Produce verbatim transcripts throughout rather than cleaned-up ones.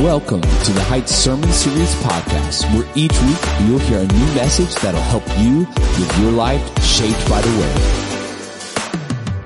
Welcome to the Heights Sermon Series podcast, where each week you'll hear a new message that'll help you with your life shaped by the Word.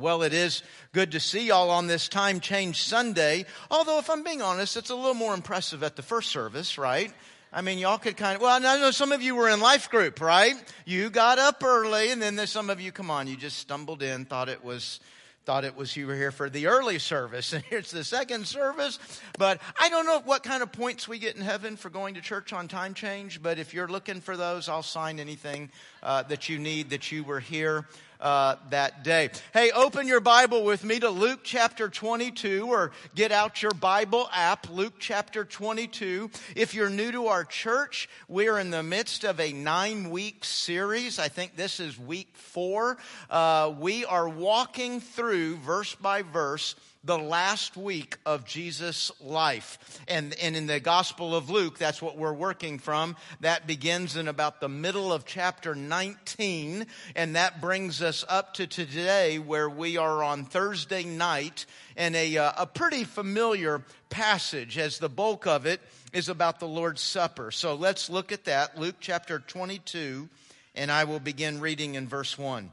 Well, it is good to see y'all on this Time Change Sunday, although if I'm being honest, it's a little more impressive at the first service, right? I mean, y'all could kind of, well, I know some of you were in life group, right? You got up early, and then there's some of you, come on, you just stumbled in, thought it was, thought it was you were here for the early service, and here's the second service. But I don't know what kind of points we get in heaven for going to church on time change, but if you're looking for those, I'll sign anything uh, that you need that you were here Uh, that day. Hey, open your Bible with me to Luke chapter twenty-two, or get out your Bible app, Luke chapter twenty-two. If you're new to our church, we're in the midst of a nine-week series. I think this is week four. Uh, we are walking through, verse by verse, the last week of Jesus' life. And, and in the Gospel of Luke, that's what we're working from. That begins in about the middle of chapter nineteen, and that brings us up to today, where we are on Thursday night, and a, uh, a pretty familiar passage, as the bulk of it is about the Lord's Supper. So let's look at that, Luke chapter twenty-two, and I will begin reading in verse one.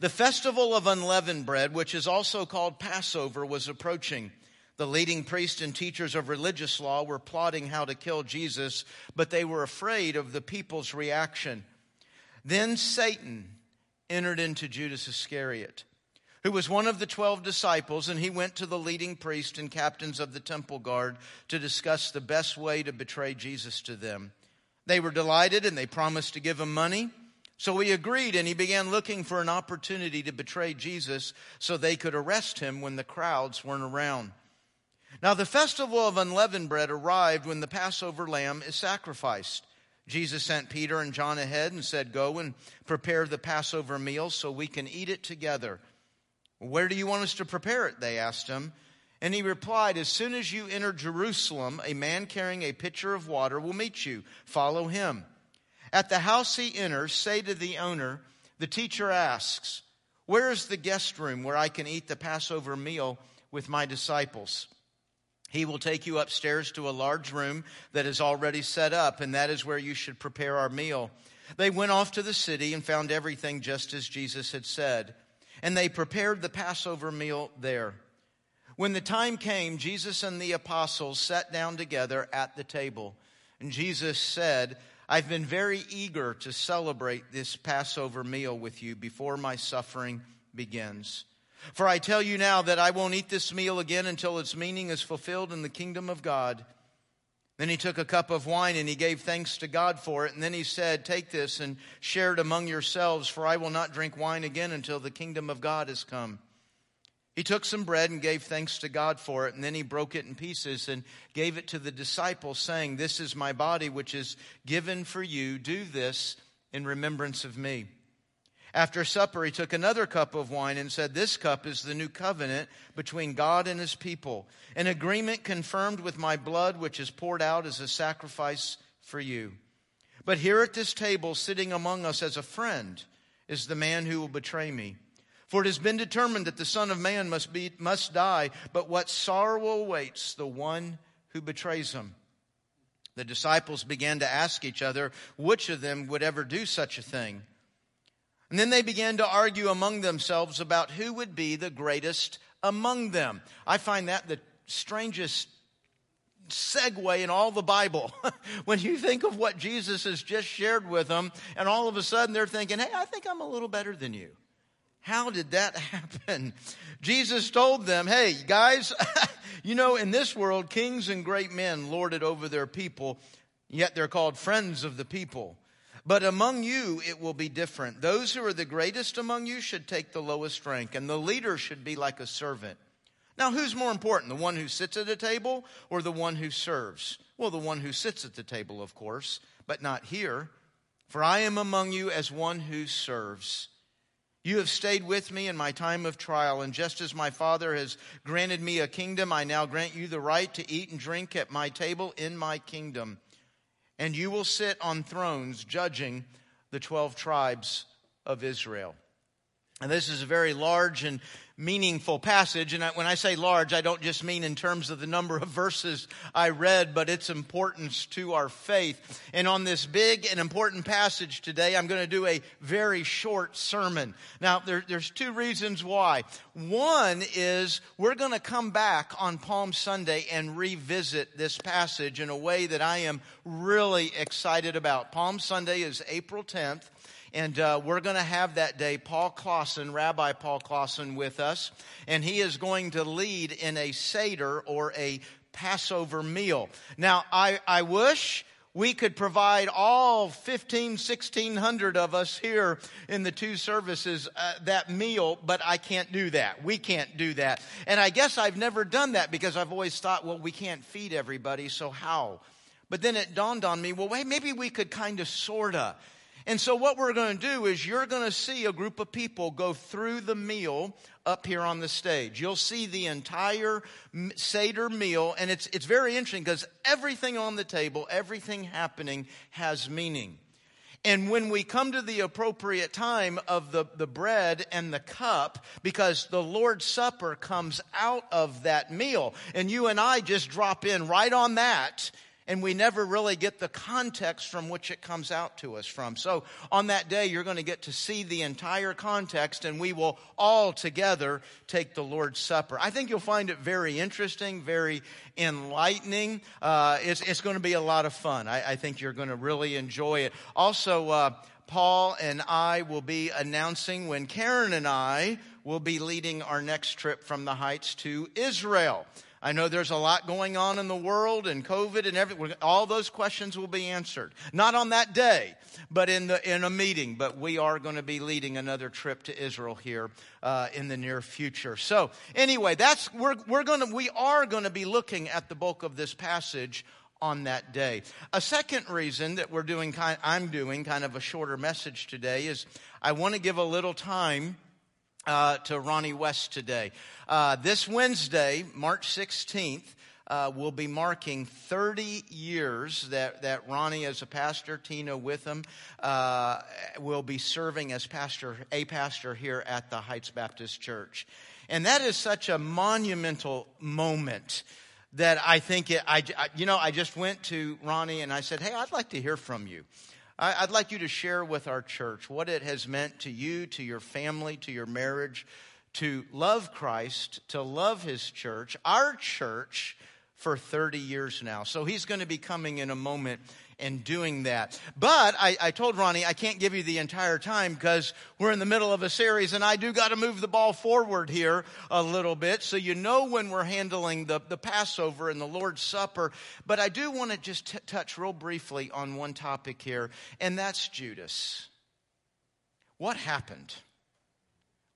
The festival of unleavened bread, which is also called Passover, was approaching. The leading priests and teachers of religious law were plotting how to kill Jesus, but they were afraid of the people's reaction. Then Satan entered into Judas Iscariot, who was one of the twelve disciples, and he went to the leading priests and captains of the temple guard to discuss the best way to betray Jesus to them. They were delighted, and they promised to give him money. So he agreed, and he began looking for an opportunity to betray Jesus so they could arrest him when the crowds weren't around. Now the festival of unleavened bread arrived when the Passover lamb is sacrificed. Jesus sent Peter and John ahead and said, "Go and prepare the Passover meal so we can eat it together." "Where do you want us to prepare it?" they asked him. And he replied, "As soon as you enter Jerusalem, a man carrying a pitcher of water will meet you. Follow him. At the house he enters, say to the owner, 'The teacher asks, where is the guest room where I can eat the Passover meal with my disciples?' He will take you upstairs to a large room that is already set up, and that is where you should prepare our meal." They went off to the city and found everything just as Jesus had said, and they prepared the Passover meal there. When the time came, Jesus and the apostles sat down together at the table, and Jesus said, "I've been very eager to celebrate this Passover meal with you before my suffering begins. For I tell you now that I won't eat this meal again until its meaning is fulfilled in the kingdom of God." Then he took a cup of wine, and he gave thanks to God for it. And then he said, "Take this and share it among yourselves, for I will not drink wine again until the kingdom of God has come." He took some bread and gave thanks to God for it, and then he broke it in pieces and gave it to the disciples, saying, "This is my body, which is given for you. Do this in remembrance of me." After supper, he took another cup of wine and said, "This cup is the new covenant between God and his people, an agreement confirmed with my blood, which is poured out as a sacrifice for you. But here at this table, sitting among us as a friend, is the man who will betray me. For it has been determined that the Son of Man must be must die, but what sorrow awaits the one who betrays him." The disciples began to ask each other which of them would ever do such a thing. And then they began to argue among themselves about who would be the greatest among them. I find that the strangest segue in all the Bible. When you think of what Jesus has just shared with them, and all of a sudden they're thinking, "Hey, I think I'm a little better than you." How did that happen? Jesus told them, "Hey, guys, you know, in this world, kings and great men lord it over their people, yet they're called friends of the people. But among you, it will be different. Those who are the greatest among you should take the lowest rank, and the leader should be like a servant. Now, who's more important, the one who sits at a table or the one who serves?" Well, the one who sits at the table, of course, but not here. "For I am among you as one who serves. You have stayed with me in my time of trial, and just as my Father has granted me a kingdom, I now grant you the right to eat and drink at my table in my kingdom. And you will sit on thrones judging the twelve tribes of Israel." And this is a very large and meaningful passage. And when I say large, I don't just mean in terms of the number of verses I read, but its importance to our faith. And on this big and important passage today, I'm going to do a very short sermon. Now, there, there's two reasons why. One is we're going to come back on Palm Sunday and revisit this passage in a way that I am really excited about. Palm Sunday is April tenth. And uh, we're going to have that day Paul Clausen, Rabbi Paul Clausen, with us. And he is going to lead in a Seder or a Passover meal. Now, I, I wish we could provide all fifteen, sixteen hundred of us here in the two services uh, that meal, but I can't do that. We can't do that. And I guess I've never done that because I've always thought, well, we can't feed everybody, so how? But then it dawned on me, well, wait, maybe we could kind of sort of. And so what we're going to do is you're going to see a group of people go through the meal up here on the stage. You'll see the entire Seder meal, and it's it's very interesting because everything on the table, everything happening has meaning. And when we come to the appropriate time of the, the bread and the cup, because the Lord's Supper comes out of that meal, and you and I just drop in right on that, and we never really get the context from which it comes out to us from. So on that day, you're going to get to see the entire context, and we will all together take the Lord's Supper. I think you'll find it very interesting, very enlightening. Uh, it's, it's going to be a lot of fun. I, I think you're going to really enjoy it. Also, uh, Paul and I will be announcing when Karen and I will be leading our next trip from the Heights to Israel. I know there's a lot going on in the world and COVID and everything. All those questions will be answered. Not on that day, but in the in a meeting. But we are going to be leading another trip to Israel here uh, in the near future. So anyway, that's we're we're going to we are going to be looking at the bulk of this passage on that day. A second reason that we're doing kind I'm doing kind of a shorter message today is I want to give a little time Uh, to Ronnie West today. Uh, this Wednesday, March sixteenth, uh, we'll be marking thirty years that, that Ronnie as a pastor, Tina with him, uh, will be serving as pastor, a pastor here at the Heights Baptist Church. And that is such a monumental moment that I think, it, I, I, you know, I just went to Ronnie and I said, hey, I'd like to hear from you. I'd like you to share with our church what it has meant to you, to your family, to your marriage, to love Christ, to love His church, our church, for thirty years now. So he's going to be coming in a moment and doing that. But I, I told Ronnie, I can't give you the entire time because we're in the middle of a series and I do got to move the ball forward here a little bit. So you know when we're handling the, the Passover and the Lord's Supper. But I do want to just t- touch real briefly on one topic here, and that's Judas. What happened?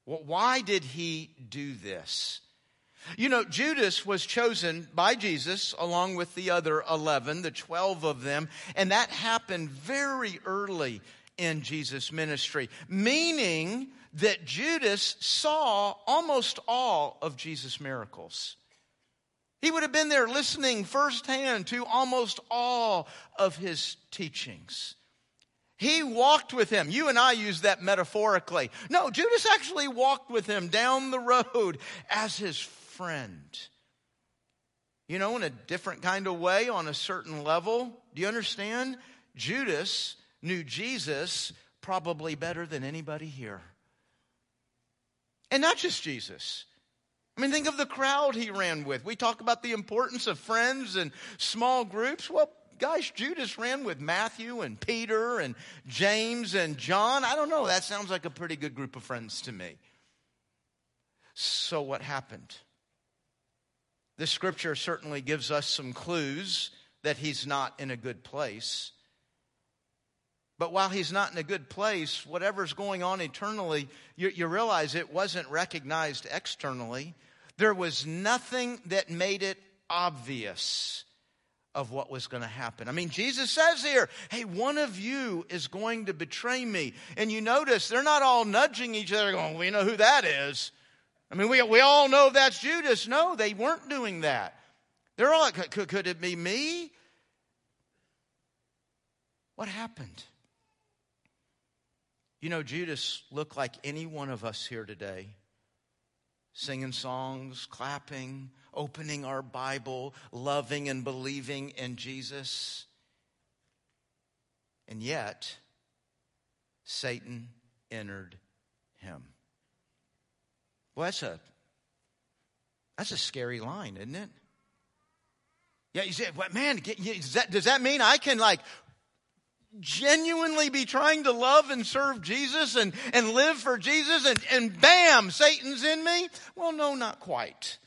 Well, why did he do this? You know, Judas was chosen by Jesus along with the other eleven, the twelve of them, and that happened very early in Jesus' ministry, meaning that Judas saw almost all of Jesus' miracles. He would have been there listening firsthand to almost all of His teachings. He walked with Him. You and I use that metaphorically. No, Judas actually walked with Him down the road as His friend. You know, in a different kind of way, on a certain level. Do you understand? Judas knew Jesus probably better than anybody here. And not just Jesus. I mean, think of the crowd he ran with. We talk about the importance of friends and small groups. Well, gosh, Judas ran with Matthew and Peter and James and John. I don't know. That sounds like a pretty good group of friends to me. So what happened? This scripture certainly gives us some clues that he's not in a good place. But while he's not in a good place, whatever's going on internally, you, you realize it wasn't recognized externally. There was nothing that made it obvious of what was going to happen. I mean, Jesus says here, hey, one of you is going to betray me. And you notice they're not all nudging each other going, we know who that is. I mean, we we all know that's Judas. No, they weren't doing that. They're all, could, could it be me? What happened? You know, Judas looked like any one of us here today, singing songs, clapping, opening our Bible, loving and believing in Jesus. And yet, Satan entered him. Well, that's a, that's a scary line, isn't it? Yeah, you say, well, man, does that, does that mean I can, like, genuinely be trying to love and serve Jesus and, and live for Jesus and, and bam, Satan's in me? Well, no, not quite.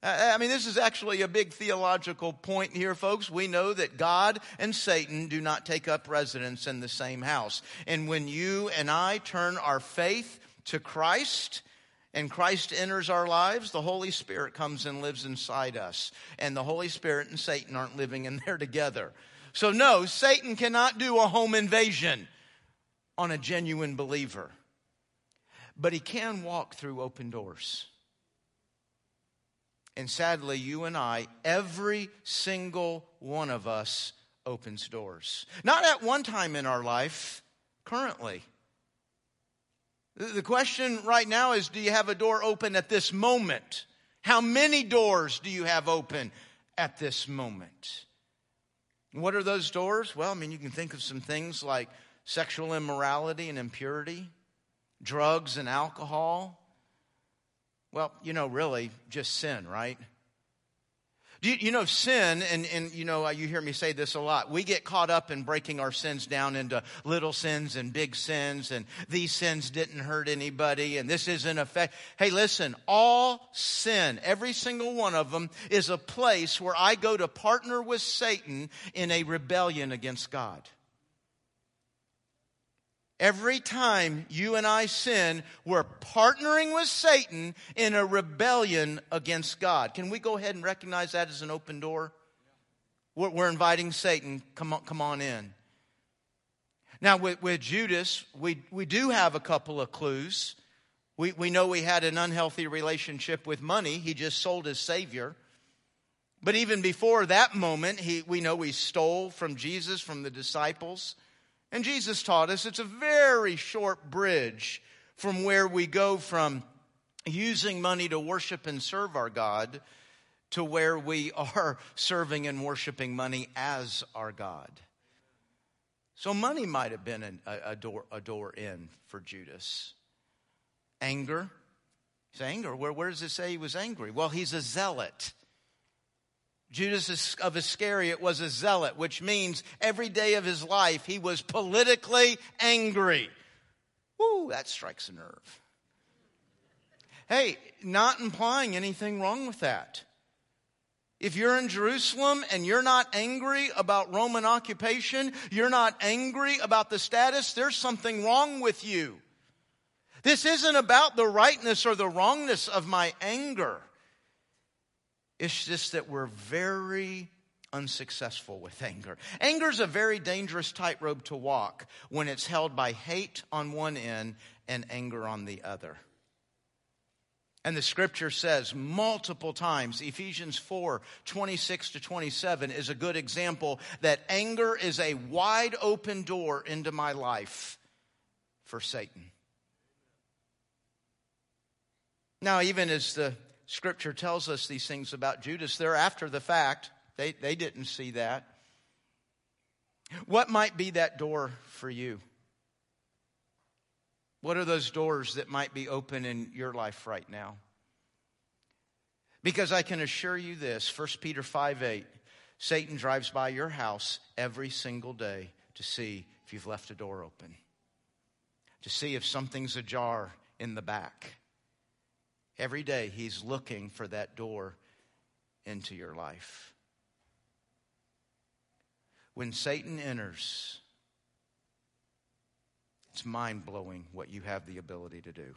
I mean, this is actually a big theological point here, folks. We know that God and Satan do not take up residence in the same house. And when you and I turn our faith to Christ and Christ enters our lives, the Holy Spirit comes and lives inside us. And the Holy Spirit and Satan aren't living in there together. So no, Satan cannot do a home invasion on a genuine believer. But he can walk through open doors. And sadly, you and I, every single one of us opens doors. Not at one time in our life, currently. The question right now is, do you have a door open at this moment? How many doors do you have open at this moment? What are those doors? Well, I mean, you can think of some things like sexual immorality and impurity, drugs and alcohol. Well, you know, really, just sin, right? Do you, you know, sin, and, and you know, you hear me say this a lot. We get caught up in breaking our sins down into little sins and big sins, and these sins didn't hurt anybody, and this isn't affect. Hey, listen, all sin, every single one of them, is a place where I go to partner with Satan in a rebellion against God. Every time you and I sin, we're partnering with Satan in a rebellion against God. Can we go ahead and recognize that as an open door? We're, we're inviting Satan, come on, come on in. Now, with, with Judas, we, we do have a couple of clues. We, we know he had an unhealthy relationship with money. He just sold his Savior. But even before that moment, he, we know he stole from Jesus, from the disciples. And Jesus taught us it's a very short bridge from where we go from using money to worship and serve our God to where we are serving and worshiping money as our God. So money might have been an, a, a, door, a door in for Judas. Anger. He's anger. Where, where does it say he was angry? Well, he's a zealot. Judas of Iscariot was a zealot, which means every day of his life he was politically angry. Woo, that strikes a nerve. Hey, not implying anything wrong with that. If you're in Jerusalem and you're not angry about Roman occupation, you're not angry about the status, there's something wrong with you. This isn't about the rightness or the wrongness of my anger. It's just that we're very unsuccessful with anger. Anger is a very dangerous tightrope to walk when it's held by hate on one end and anger on the other. And the scripture says multiple times, Ephesians four, twenty-six to twenty-seven is a good example that anger is a wide open door into my life for Satan. Now, even as the Scripture tells us these things about Judas, they're after the fact. They, they didn't see that. What might be that door for you? What are those doors that might be open in your life right now? Because I can assure you this, First Peter five eight, Satan drives by your house every single day to see if you've left a door open, to see if something's ajar in the back. Every day he's looking for that door into your life. When Satan enters, it's mind-blowing what you have the ability to do.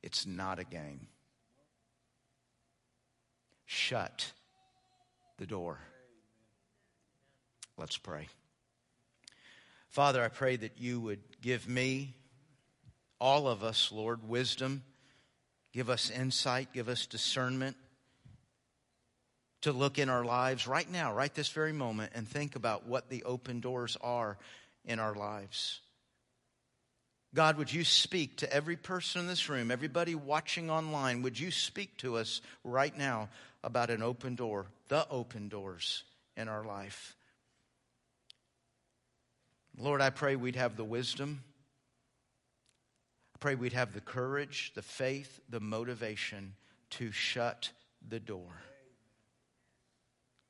It's not a game. Shut the door. Let's pray. Father, I pray that you would give me, all of us, Lord, wisdom. Give us insight, give us discernment to look in our lives right now, right this very moment, and think about what the open doors are in our lives. God, would you speak to every person in this room, everybody watching online? Would you speak to us right now about an open door, the open doors in our life? Lord, I pray we'd have the wisdom. I pray we'd have the courage, the faith, the motivation to shut the door.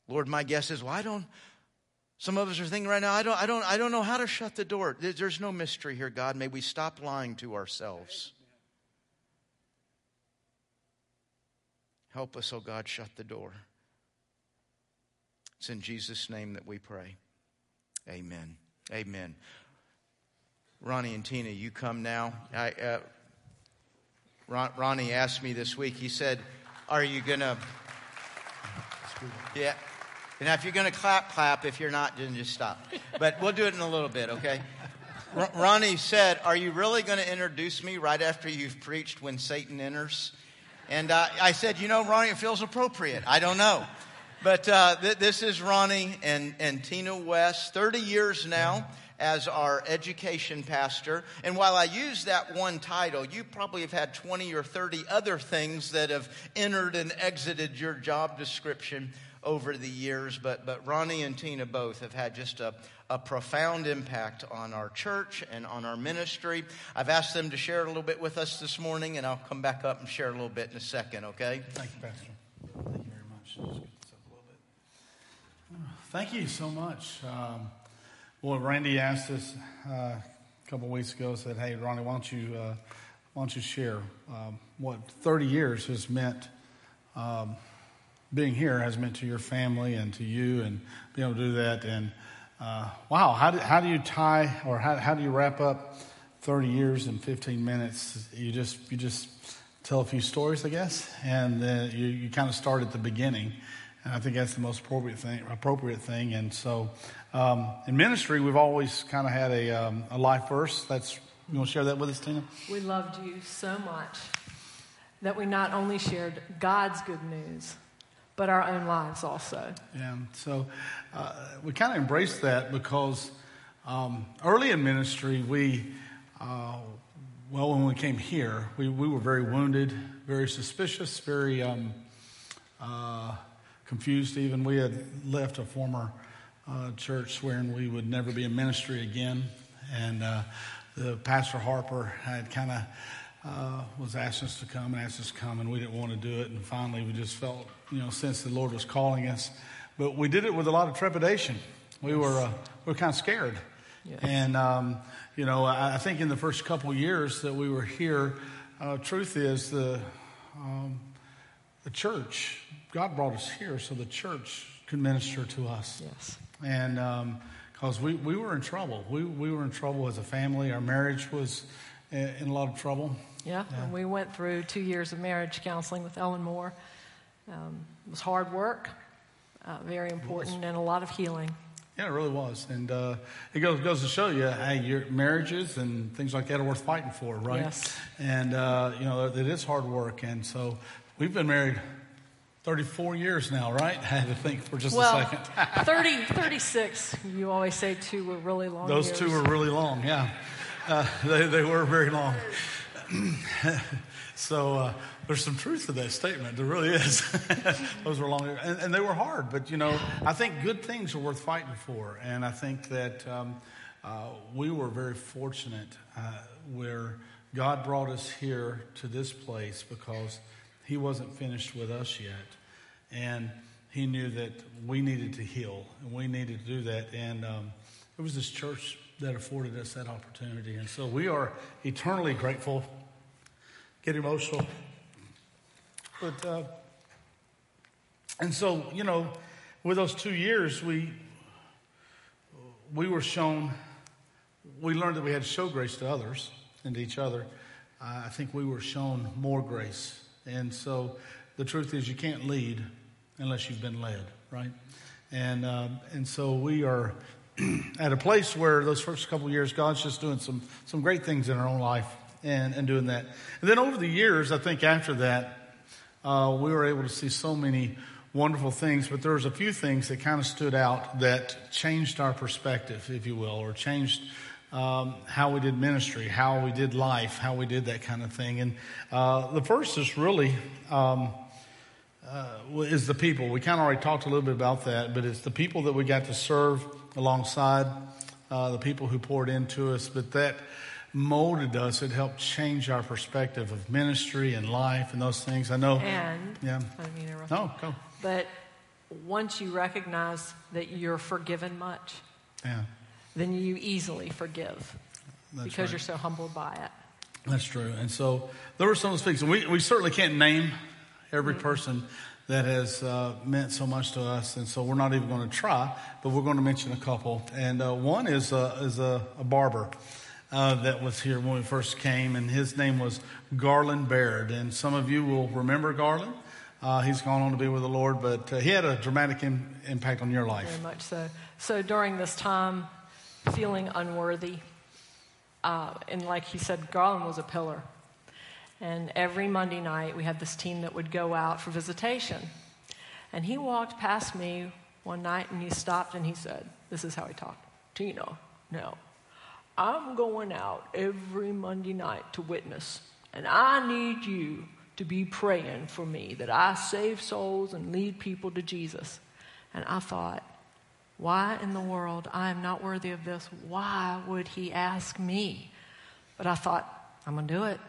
Lord, my guess is, well, I don't... Some of us are thinking right now, I don't, I don't, I don't know how to shut the door. There's no mystery here, God. May we stop lying to ourselves. Help us, oh God, shut the door. It's in Jesus' name that we pray. Amen. Amen. Ronnie and Tina, you come now. I, uh, Ron, Ronnie asked me this week. He said, "Are you gonna?" Yeah. Now, if you're going to clap, clap. If you're not, then just stop. But we'll do it in a little bit, okay? R- Ronnie said, are you really going to introduce me right after you've preached when Satan enters? And uh, I said, you know, Ronnie, it feels appropriate. I don't know. But uh, th- this is Ronnie and, and Tina West, thirty years now as our education pastor. And while I use that one title, you probably have had twenty or thirty other things that have entered and exited your job description over the years, but but Ronnie and Tina both have had just a, a profound impact on our church and on our ministry. I've asked them to share a little bit with us this morning, and I'll come back up and share a little bit in a second, okay? Thank you, Pastor. Thank you very much. Let's get this up a little bit. Thank you so much. Um, well, Randy asked us uh, a couple weeks ago, said, hey, Ronnie, why don't you, uh, why don't you share um, what thirty years has meant um being here has meant to your family and to you, and being able to do that. And uh, wow, how do, how do you tie, or how, how do you wrap up thirty years in fifteen minutes? You just you just tell a few stories, I guess, and uh, you, you kind of start at the beginning. And I think that's the most appropriate thing. Appropriate thing. And so um, in ministry, we've always kind of had a, um, a life verse. That's, you want to share that with us, Tina? We loved you so much that we not only shared God's good news, but our own lives also. Yeah, so uh, we kind of embraced that because um, early in ministry, we, uh, well, when we came here, we, we were very wounded, very suspicious, very um, uh, confused even. We had left a former uh, church swearing we would never be in ministry again. And uh, the Pastor Harper had kind of Uh, was asked us to come and asked us to come, and we didn't want to do it. And finally, we just felt, you know, since the Lord was calling us. But we did it with a lot of trepidation. We yes. were uh, we were kind of scared. Yes. And, um, you know, I, I think in the first couple years that we were here, uh, truth is the um, the church, God brought us here so the church could minister to us. Yes. And because um, we, we were in trouble. We, we were in trouble as a family. Our marriage was in a lot of trouble. Yeah, yeah, and we went through two years of marriage counseling with Ellen Moore. Um, it was hard work, uh, very important, and a lot of healing. Yeah, it really was. And uh, it goes goes to show you, hey, your marriages and things like that are worth fighting for, right? Yes. And, uh, you know, it is hard work. And so we've been married thirty-four years now, right? I had to think for just well, a second. thirty, thirty-six, you always say two were really long Those years. Two were really long, yeah. Uh, they, they were very long. So uh, there's some truth to that statement. There really is. Those were long, and, and they were hard. But, you know, I think good things are worth fighting for. And I think that um, uh, we were very fortunate uh, where God brought us here to this place because he wasn't finished with us yet. And he knew that we needed to heal, and we needed to do that. And um, it was this church that afforded us that opportunity. And so we are eternally grateful. Get emotional. But, uh, and so, you know, with those two years, we we were shown, we learned that we had to show grace to others and to each other. Uh, I think we were shown more grace. And so the truth is, you can't lead unless you've been led, right? And um, and so we are at a place where those first couple of years, God's just doing some some great things in our own life and, and doing that. And then over the years, I think after that, uh, we were able to see so many wonderful things. But there was a few things that kind of stood out that changed our perspective, if you will, or changed um, how we did ministry, how we did life, how we did that kind of thing. And uh, the first is really um, uh, is the people. We kind of already talked a little bit about that, but it's the people that we got to serve alongside, uh, the people who poured into us. But that molded us. It helped change our perspective of ministry and life and those things. I know. And yeah, I mean, no, go. But once you recognize that you're forgiven much, yeah, then you easily forgive. That's because right. You're so humbled by it. That's true. And so there were some things. We we certainly can't name every mm-hmm. person that has uh, meant so much to us, and so we're not even going to try. But we're going to mention a couple. And uh, one is uh, is a, a barber. Uh, that was here when we first came, and his name was Garland Baird. And some of you will remember Garland. Uh, he's gone on to be with the Lord, but uh, he had a dramatic im- impact on your life. Very much so. So during this time, feeling unworthy, uh, and like he said, Garland was a pillar. And every Monday night, we had this team that would go out for visitation. And he walked past me one night, and he stopped, and he said, this is how he talked, "Tina, no. I'm going out every Monday night to witness, and I need you to be praying for me that I save souls and lead people to Jesus." And I thought, why in the world? I am not worthy of this. Why would he ask me? But I thought, I'm going to do it.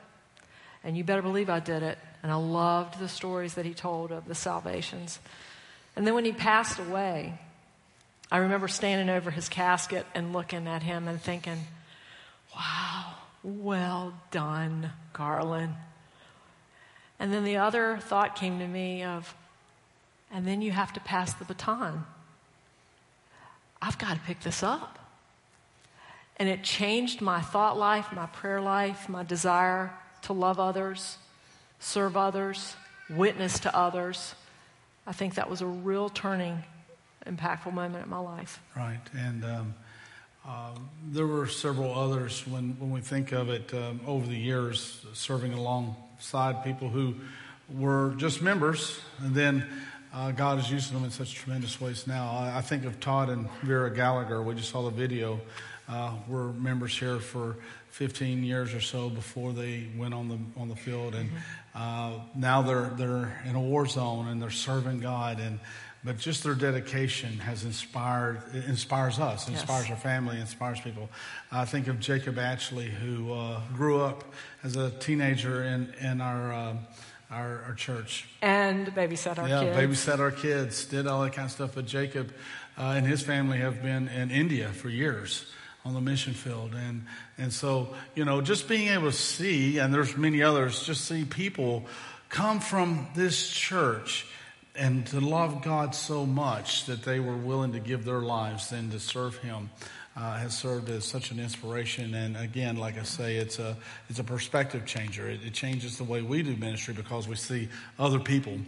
And you better believe I did it. And I loved the stories that he told of the salvations. And then when he passed away, I remember standing over his casket and looking at him and thinking, wow, well done, Garland. And then the other thought came to me of, and then you have to pass the baton. I've got to pick this up. And it changed my thought life, my prayer life, my desire to love others, serve others, witness to others. I think that was a real turning point. Impactful moment in my life. Right. And um, uh, there were several others when, when we think of it um, over the years, serving alongside people who were just members, and then uh, God is using them in such tremendous ways now. I, I think of Todd and Vera Gallagher. We just saw the video. Uh, were members here for fifteen years or so before they went on the on the field, and uh, now they're they're in a war zone and they're serving God. And but just their dedication has inspired, it inspires us, yes. inspires our family, inspires people. I think of Jacob Ashley, who uh, grew up as a teenager in, in our, uh, our our church. And babysat our yeah, kids. Yeah, babysat our kids, did all that kind of stuff. But Jacob uh, and his family have been in India for years on the mission field. And, and so, you know, just being able to see, and there's many others, just see people come from this church and to love God so much that they were willing to give their lives and to serve Him uh, has served as such an inspiration. And again, like I say, it's a it's a perspective changer. It, it changes the way we do ministry because we see other people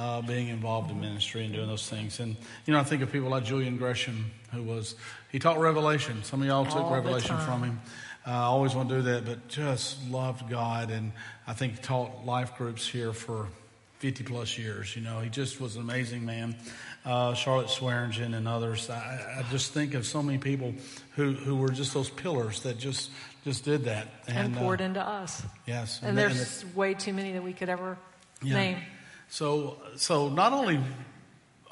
uh, being involved in ministry and doing those things. And you know, I think of people like Julian Gresham, who was he taught Revelation. Some of y'all took All Revelation from him. I uh, always want to do that, but just loved God, and I think taught life groups here for fifty plus years, you know. He just was an amazing man. Uh, Charlotte Swearingen and others. I, I just think of so many people who, who were just those pillars that just, just did that. And, and poured uh, into us. Yes. And, and there's and it, way too many that we could ever yeah. name. So, so not only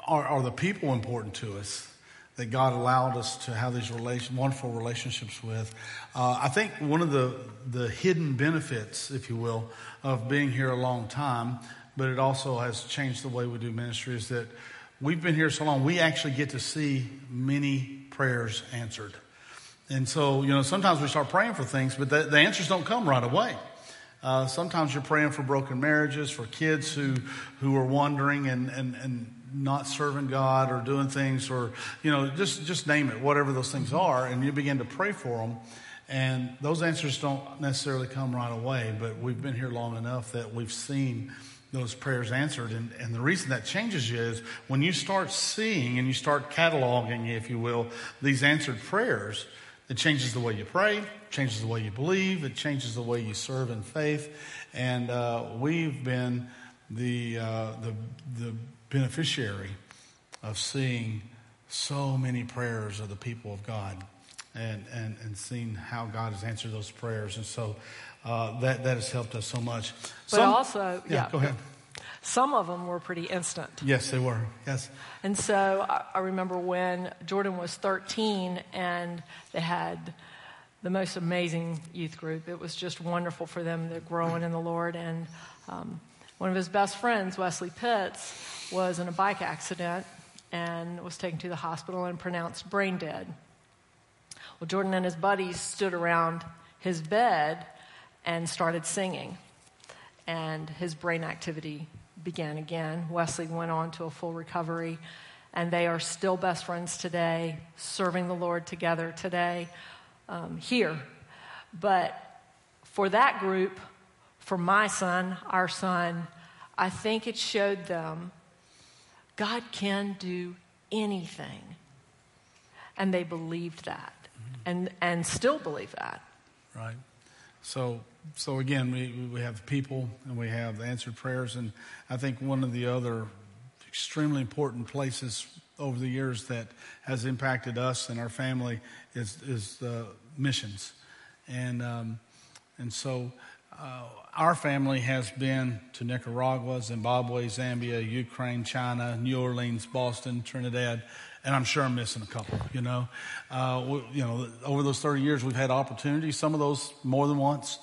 are, are the people important to us that God allowed us to have these relation, wonderful relationships with. Uh, I think one of the, the hidden benefits, if you will, of being here a long time, but it also has changed the way we do ministry, is that we've been here so long, we actually get to see many prayers answered. And so, you know, sometimes we start praying for things, but the, the answers don't come right away. Uh, sometimes you're praying for broken marriages, for kids who, who are wandering and, and, and not serving God or doing things, or, you know, just, just name it, whatever those things are. And you begin to pray for them. And those answers don't necessarily come right away, but we've been here long enough that we've seen those prayers answered. And, and the reason that changes you is when you start seeing and you start cataloging, if you will, these answered prayers, it changes the way you pray, changes the way you believe, it changes the way you serve in faith. And uh, we've been the, uh, the the beneficiary of seeing so many prayers of the people of God and, and, and seen how God has answered those prayers. And so uh, that, that has helped us so much. But some, also, yeah, yeah. Go ahead. Some of them were pretty instant. Yes, they were. Yes. And so I, I remember when Jordan was thirteen and they had the most amazing youth group. It was just wonderful for them. They're growing in the Lord. And um, one of his best friends, Wesley Pitts, was in a bike accident and was taken to the hospital and pronounced brain dead. Well, Jordan and his buddies stood around his bed and started singing, and his brain activity began again. Wesley went on to a full recovery, and they are still best friends today, serving the Lord together today um, here. But for that group, for my son, our son, I think it showed them God can do anything. And they believed that, mm-hmm. and and still believe that. Right. So so again, we, we have the people and we have the answered prayers. And I think one of the other extremely important places over the years that has impacted us and our family is, is uh, missions. And, um, and so... Uh, our family has been to Nicaragua, Zimbabwe, Zambia, Ukraine, China, New Orleans, Boston, Trinidad, and I'm sure I'm missing a couple, you know. Uh, we, you know, over those thirty years, we've had opportunities, some of those more than once,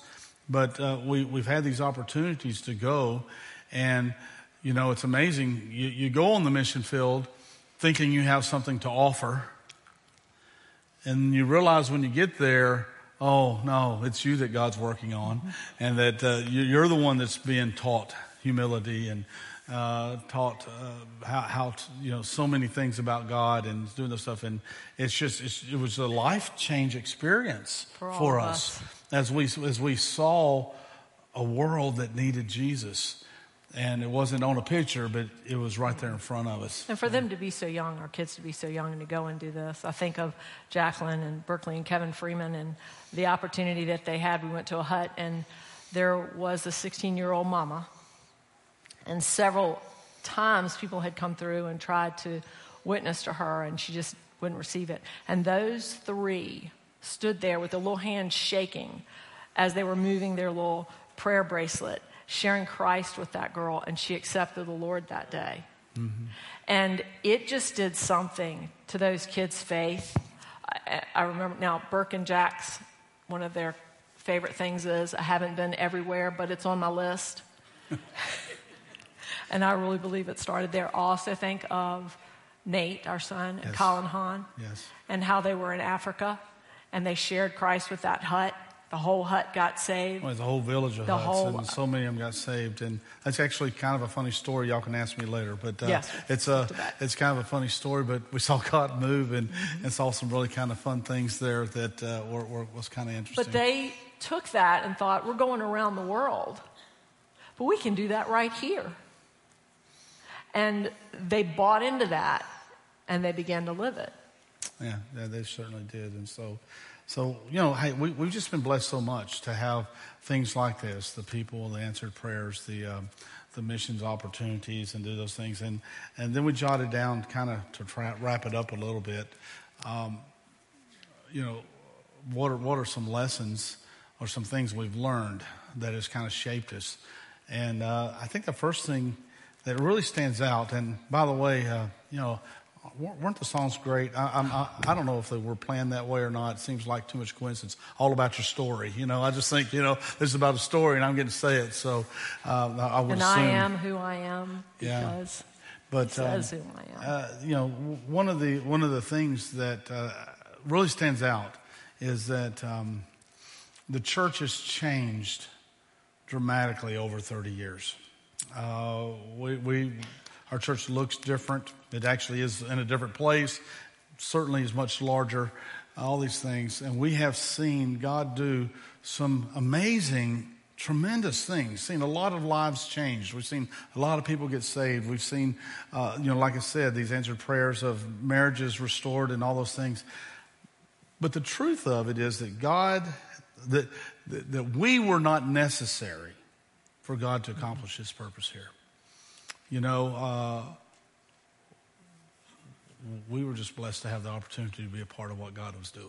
but uh, we, we've had these opportunities to go. And, you know, it's amazing. You, you go on the mission field thinking you have something to offer, and you realize when you get there, oh, no, it's you that God's working on, and that uh, you're the one that's being taught humility and uh, taught uh, how, how to, you know, so many things about God and doing this stuff. And it's just, it's, it was a life change experience for, for us, us as we as we saw a world that needed Jesus. And it wasn't on a picture, but it was right there in front of us. And for them to be so young, our kids to be so young, and to go and do this. I think of Jacqueline and Berkeley and Kevin Freeman and the opportunity that they had. We went to a hut, and there was a sixteen-year-old mama. And several times people had come through and tried to witness to her, and she just wouldn't receive it. And those three stood there with their little hands shaking as they were moving their little prayer bracelet, sharing Christ with that girl, and she accepted the Lord that day. Mm-hmm. And it just did something to those kids' faith. I, I remember now, Burke and Jack's, one of their favorite things is, I haven't been everywhere, but it's on my list. And I really believe it started there. Also think of Nate, our son, and yes. Colin Hahn, yes. and how they were in Africa, and they shared Christ with that hut. The whole hut got saved. Well, the whole village of the huts, whole, and so many of them got saved. And that's actually kind of a funny story. Y'all can ask me later, but uh, yes, it's a it's kind of a funny story. But we saw God move, and, mm-hmm. and saw some really kind of fun things there that uh, were, were was kind of interesting. But they took that and thought, we're going around the world, but we can do that right here. And they bought into that, and they began to live it. Yeah, yeah they certainly did, and so. So, you know, hey, we, we've just been blessed so much to have things like this, the people, the answered prayers, the um, the missions opportunities, and do those things. And, and then we jotted down kind of to try, wrap it up a little bit, um, you know, what are, what are some lessons or some things we've learned that has kind of shaped us? And uh, I think the first thing that really stands out, and by the way, uh, you know, weren't the songs great? I, I I don't know if they were planned that way or not. It seems like too much coincidence. All about your story, you know. I just think, you know, this is about a story, and I'm getting to say it. So uh, I would and assume. And I am who I am because yeah. but, he um, says who I am. Uh, you know, one of the one of the things that uh, really stands out is that um, the church has changed dramatically over thirty years. Uh, we we. Our church looks different. It actually is in a different place. Certainly is much larger, all these things. And we have seen God do some amazing, tremendous things. Seen a lot of lives changed. We've seen a lot of people get saved. We've seen, uh, you know, like I said, these answered prayers of marriages restored and all those things. But the truth of it is that God, that, that, that we were not necessary for God to accomplish His purpose here. You know, uh, we were just blessed to have the opportunity to be a part of what God was doing.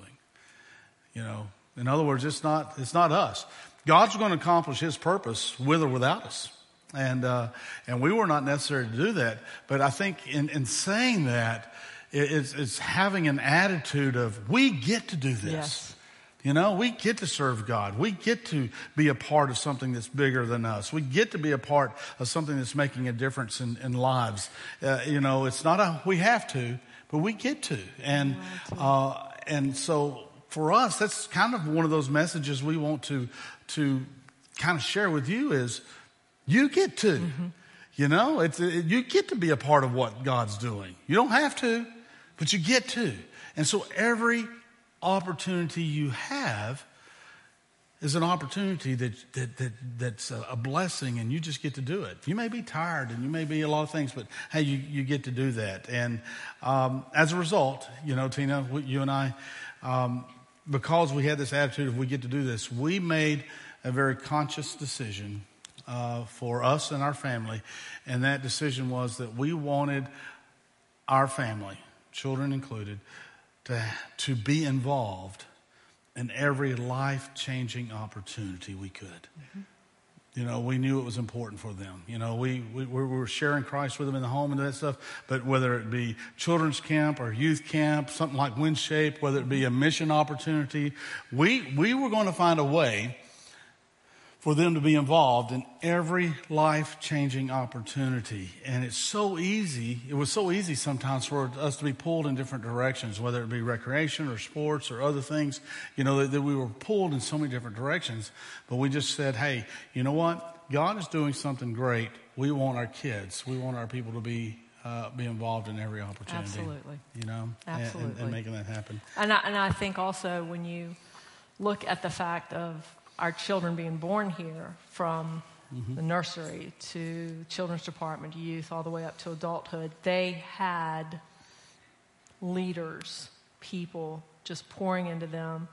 You know, in other words, it's not it's not us. God's going to accomplish his purpose with or without us. And uh, and we were not necessary to do that. But I think in, in saying that, it's, it's having an attitude of, we get to do this. Yes. You know, we get to serve God. We get to be a part of something that's bigger than us. We get to be a part of something that's making a difference in, in lives. Uh, you know, it's not a, we have to, but we get to. And uh, and so for us, that's kind of one of those messages we want to to kind of share with you is, you get to. Mm-hmm. You know, it's it, you get to be a part of what God's doing. You don't have to, but you get to. And so every opportunity you have is an opportunity that, that that that's a blessing, and you just get to do it. You may be tired, and you may be a lot of things, but hey, you, you get to do that. And um, as a result, you know, Tina, you and I, um, because we had this attitude of we get to do this, we made a very conscious decision uh, for us and our family, and that decision was that we wanted our family, children included, To, to be involved in every life-changing opportunity we could. Mm-hmm. You know, we knew it was important for them. You know, we, we, we were sharing Christ with them in the home and that stuff, but whether it be children's camp or youth camp, something like Wind Shape, whether it be a mission opportunity, we, we were going to find a way for them to be involved in every life-changing opportunity. And it's so easy, it was so easy sometimes for us to be pulled in different directions, whether it be recreation or sports or other things, you know, that, that we were pulled in so many different directions. But we just said, hey, you know what? God is doing something great. We want our kids, we want our people to be uh, be involved in every opportunity. Absolutely. You know, Absolutely. And, and making that happen. And I, and I think also when you look at the fact of our children being born here from mm-hmm. the nursery to children's department, youth, all the way up to adulthood, they had leaders, people just pouring into them.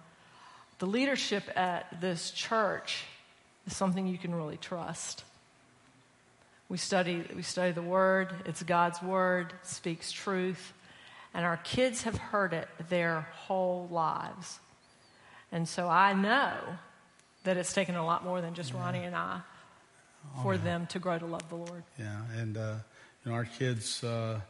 The leadership at this church is something you can really trust. We study, we study the Word. It's God's Word, speaks truth. And our kids have heard it their whole lives. And so I know that it's taken a lot more than just yeah. Ronnie and I for oh, yeah. them to grow to love the Lord. Yeah, and uh, you know, our kids, uh,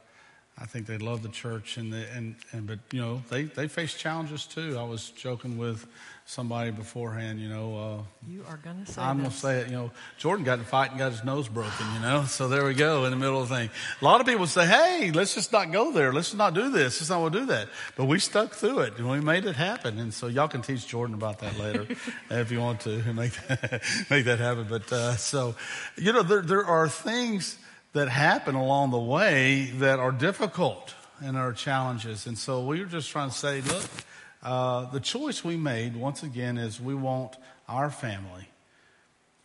I think they love the church, and the, and and but you know, they, they face challenges too. I was joking with somebody beforehand, you know. Uh, you are gonna say I'm this. gonna say it. You know, Jordan got in a fight and got his nose broken. You know, so there we go in the middle of the thing. A lot of people say, "Hey, let's just not go there. Let's just not do this. Let's not we'll do that." But we stuck through it and we made it happen. And so y'all can teach Jordan about that later if you want to and make that, make that happen. But uh, so, you know, there there are things that happen along the way that are difficult and are challenges. And so we were just trying to say, look, uh, the choice we made, once again, is we want our family,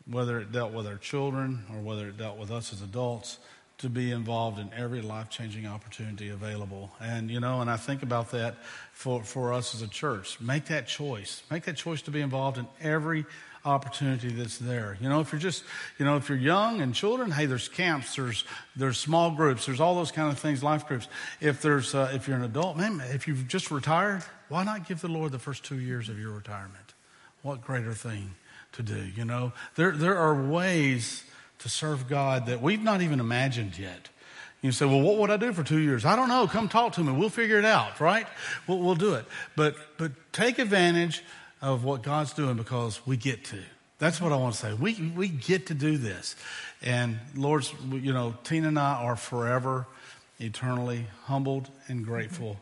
whether it dealt with our children or whether it dealt with us as adults, to be involved in every life-changing opportunity available. And, you know, and I think about that for, for us as a church. Make that choice. Make that choice to be involved in every opportunity that's there. You know, if you're just, you know, if you're young and children, hey, there's camps, there's there's small groups, there's all those kind of things, life groups. If there's, uh, if you're an adult, man, if you've just retired, why not give the Lord the first two years of your retirement? What greater thing to do, you know? There there are ways to serve God that we've not even imagined yet. You say, well, what would I do for two years? I don't know. Come talk to me. We'll figure it out, right? We'll, we'll do it. But but take advantage of what God's doing, because we get to. That's what I want to say. We we get to do this. And Lord's, you know, Tina and I are forever, eternally humbled and grateful.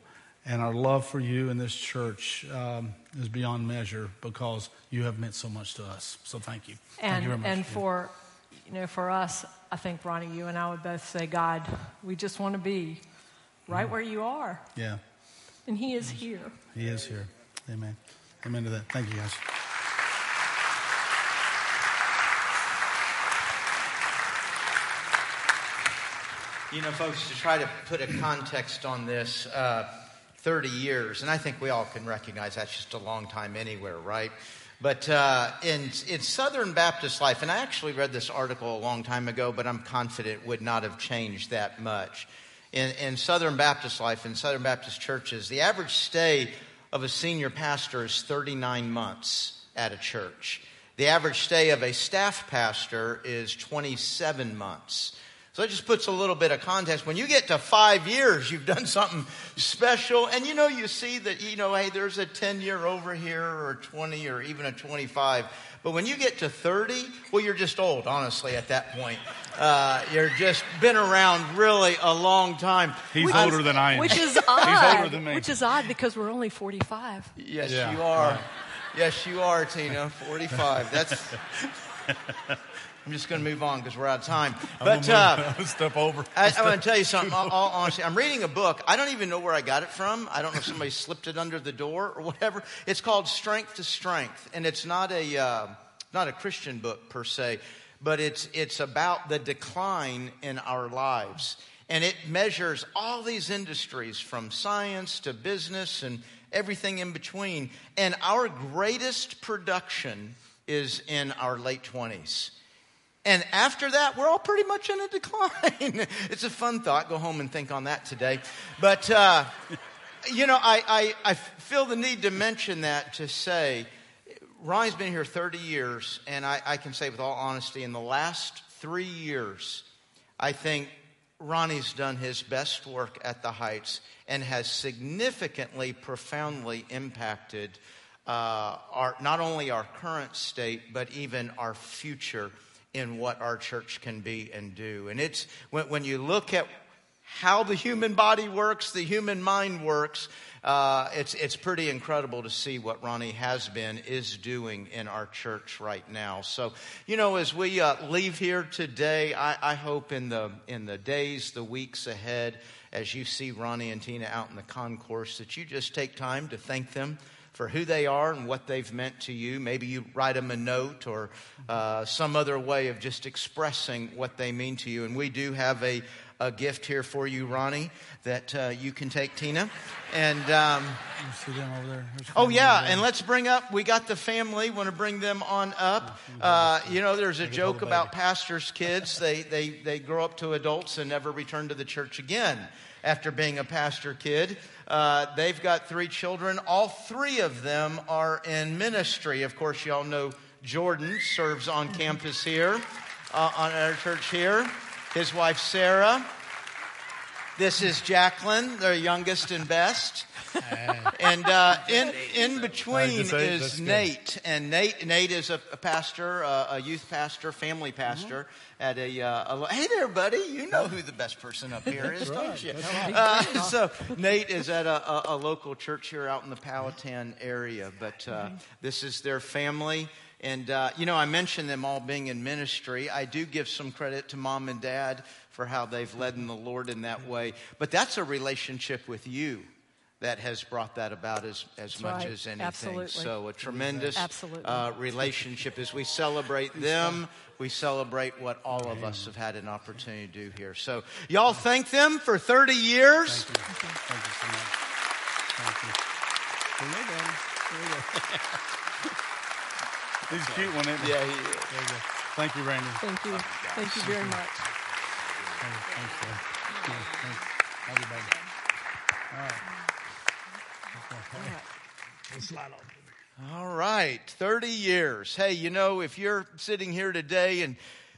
And our love for you and this church um, is beyond measure, because you have meant so much to us. So thank you. And, thank you very much. And for, you know, for us, I think, Ronnie, you and I would both say, God, we just want to be right where you are. Yeah. And he is here. He is here. Amen. Amen to that. Thank you, guys. You know, folks, to try to put a context on this, uh, thirty years, and I think we all can recognize that's just a long time anywhere, right? But uh, in, in Southern Baptist life, and I actually read this article a long time ago, but I'm confident it would not have changed that much. In, in Southern Baptist life, in Southern Baptist churches, the average stay of a senior pastor is thirty-nine months at a church. The average stay of a staff pastor is twenty-seven months. So it just puts a little bit of context. When you get to five years, you've done something special. And, you know, you see that, you know, hey, there's a ten-year over here or twenty or even a twenty-five. But when you get to thirty, well, you're just old, honestly, at that point. Uh, you're just been around really a long time. He's which, older than I am. Which is odd. He's older than me. Which is odd because we're only forty-five. Yes, yeah, you are. Right. Yes, you are, Tina. forty-five. That's... I'm just going to move on because we're out of time. But uh, step over. I, I want to tell you something. I'll, I'll, honestly, I'm reading a book. I don't even know where I got it from. I don't know if somebody slipped it under the door or whatever. It's called Strength to Strength, and it's not a uh, not a Christian book per se, but it's it's about the decline in our lives, and it measures all these industries from science to business and everything in between. And our greatest production is in our late twenties. And after that, we're all pretty much in a decline. It's a fun thought. Go home and think on that today. But, uh, you know, I, I, I feel the need to mention that to say, Ronnie's been here thirty years, and I, I can say with all honesty, in the last three years, I think Ronnie's done his best work at the Heights and has significantly, profoundly impacted uh, our not only our current state, but even our future in what our church can be and do. And it's when, when you look at how the human body works, the human mind works, uh, it's it's pretty incredible to see what Ronnie has been, is doing in our church right now. So, you know, as we uh, leave here today, I, I hope in the in the days, the weeks ahead, as you see Ronnie and Tina out in the concourse, that you just take time to thank them for who they are and what they've meant to you. Maybe you write them a note or uh, some other way of just expressing what they mean to you. And we do have a, a gift here for you, Ronnie, that uh, you can take, Tina. And um, see them over there. Oh, yeah, and let's bring up, we got the family. Want to bring them on up. Uh, you know, there's a joke about pastors' kids. They, they, they grow up to adults and never return to the church again after being a pastor kid. Uh, they've got three children. All three of them are in ministry. Of course, y'all know Jordan serves on campus here, uh, on our church here. His wife, Sarah. This is Jacqueline, their youngest and best. And uh, in in between is Nate. And Nate Nate is a, a pastor, uh, a youth pastor, family pastor. Mm-hmm. At a, uh, a hey there, buddy. You know who the best person up here is, right, don't you? Right. Uh, so Nate is at a, a, a local church here out in the Powhatan area. But uh, this is their family. And, uh, you know, I mentioned them all being in ministry. I do give some credit to Mom and Dad for how they've led in the Lord in that way. But that's a relationship with you that has brought that about as, as that's much right. as anything. Absolutely. So a tremendous uh, relationship as we celebrate them. We celebrate what all of us have had an opportunity to do here. So y'all thank them for thirty years. Thank you. Thank you so much. Thank you. There you go. He's a cute one, isn't he? Yeah, he is. There you go. Thank you, Randy. Thank you. Oh, Thank you very much. Thanks, Thanks, everybody. All right. Let's slide on. All right. thirty years. Hey, you know, if you're sitting here today and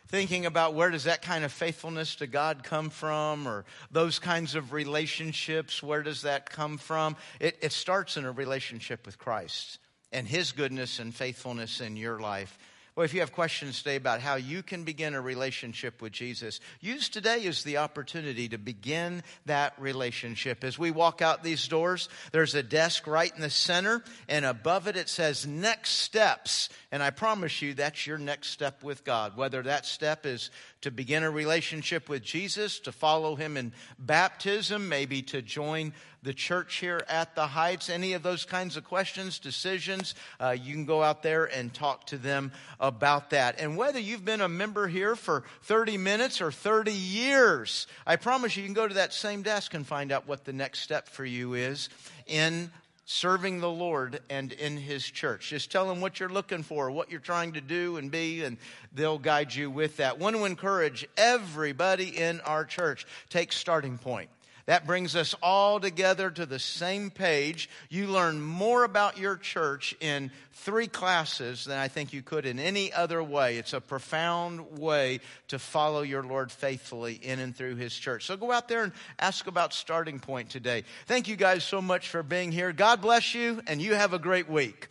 thinking about where does that kind of faithfulness to God come from, or those kinds of relationships, where does that come from? It, it starts in a relationship with Christ and His goodness and faithfulness in your life. Well, if you have questions today about how you can begin a relationship with Jesus, use today as the opportunity to begin that relationship. As we walk out these doors, there's a desk right in the center, and above it, it says Next Steps. And I promise you, that's your next step with God. Whether that step is to begin a relationship with Jesus, to follow Him in baptism, maybe to join the church here at the Heights, any of those kinds of questions, decisions, uh, you can go out there and talk to them about that. And whether you've been a member here for thirty minutes or thirty years, I promise you, you can go to that same desk and find out what the next step for you is in serving the Lord and in His church. Just tell them what you're looking for, what you're trying to do and be, and they'll guide you with that. I want to encourage everybody in our church, take Starting Point. That brings us all together to the same page. You learn more about your church in three classes than I think you could in any other way. It's a profound way to follow your Lord faithfully in and through His church. So go out there and ask about Starting Point today. Thank you guys so much for being here. God bless you, and you have a great week.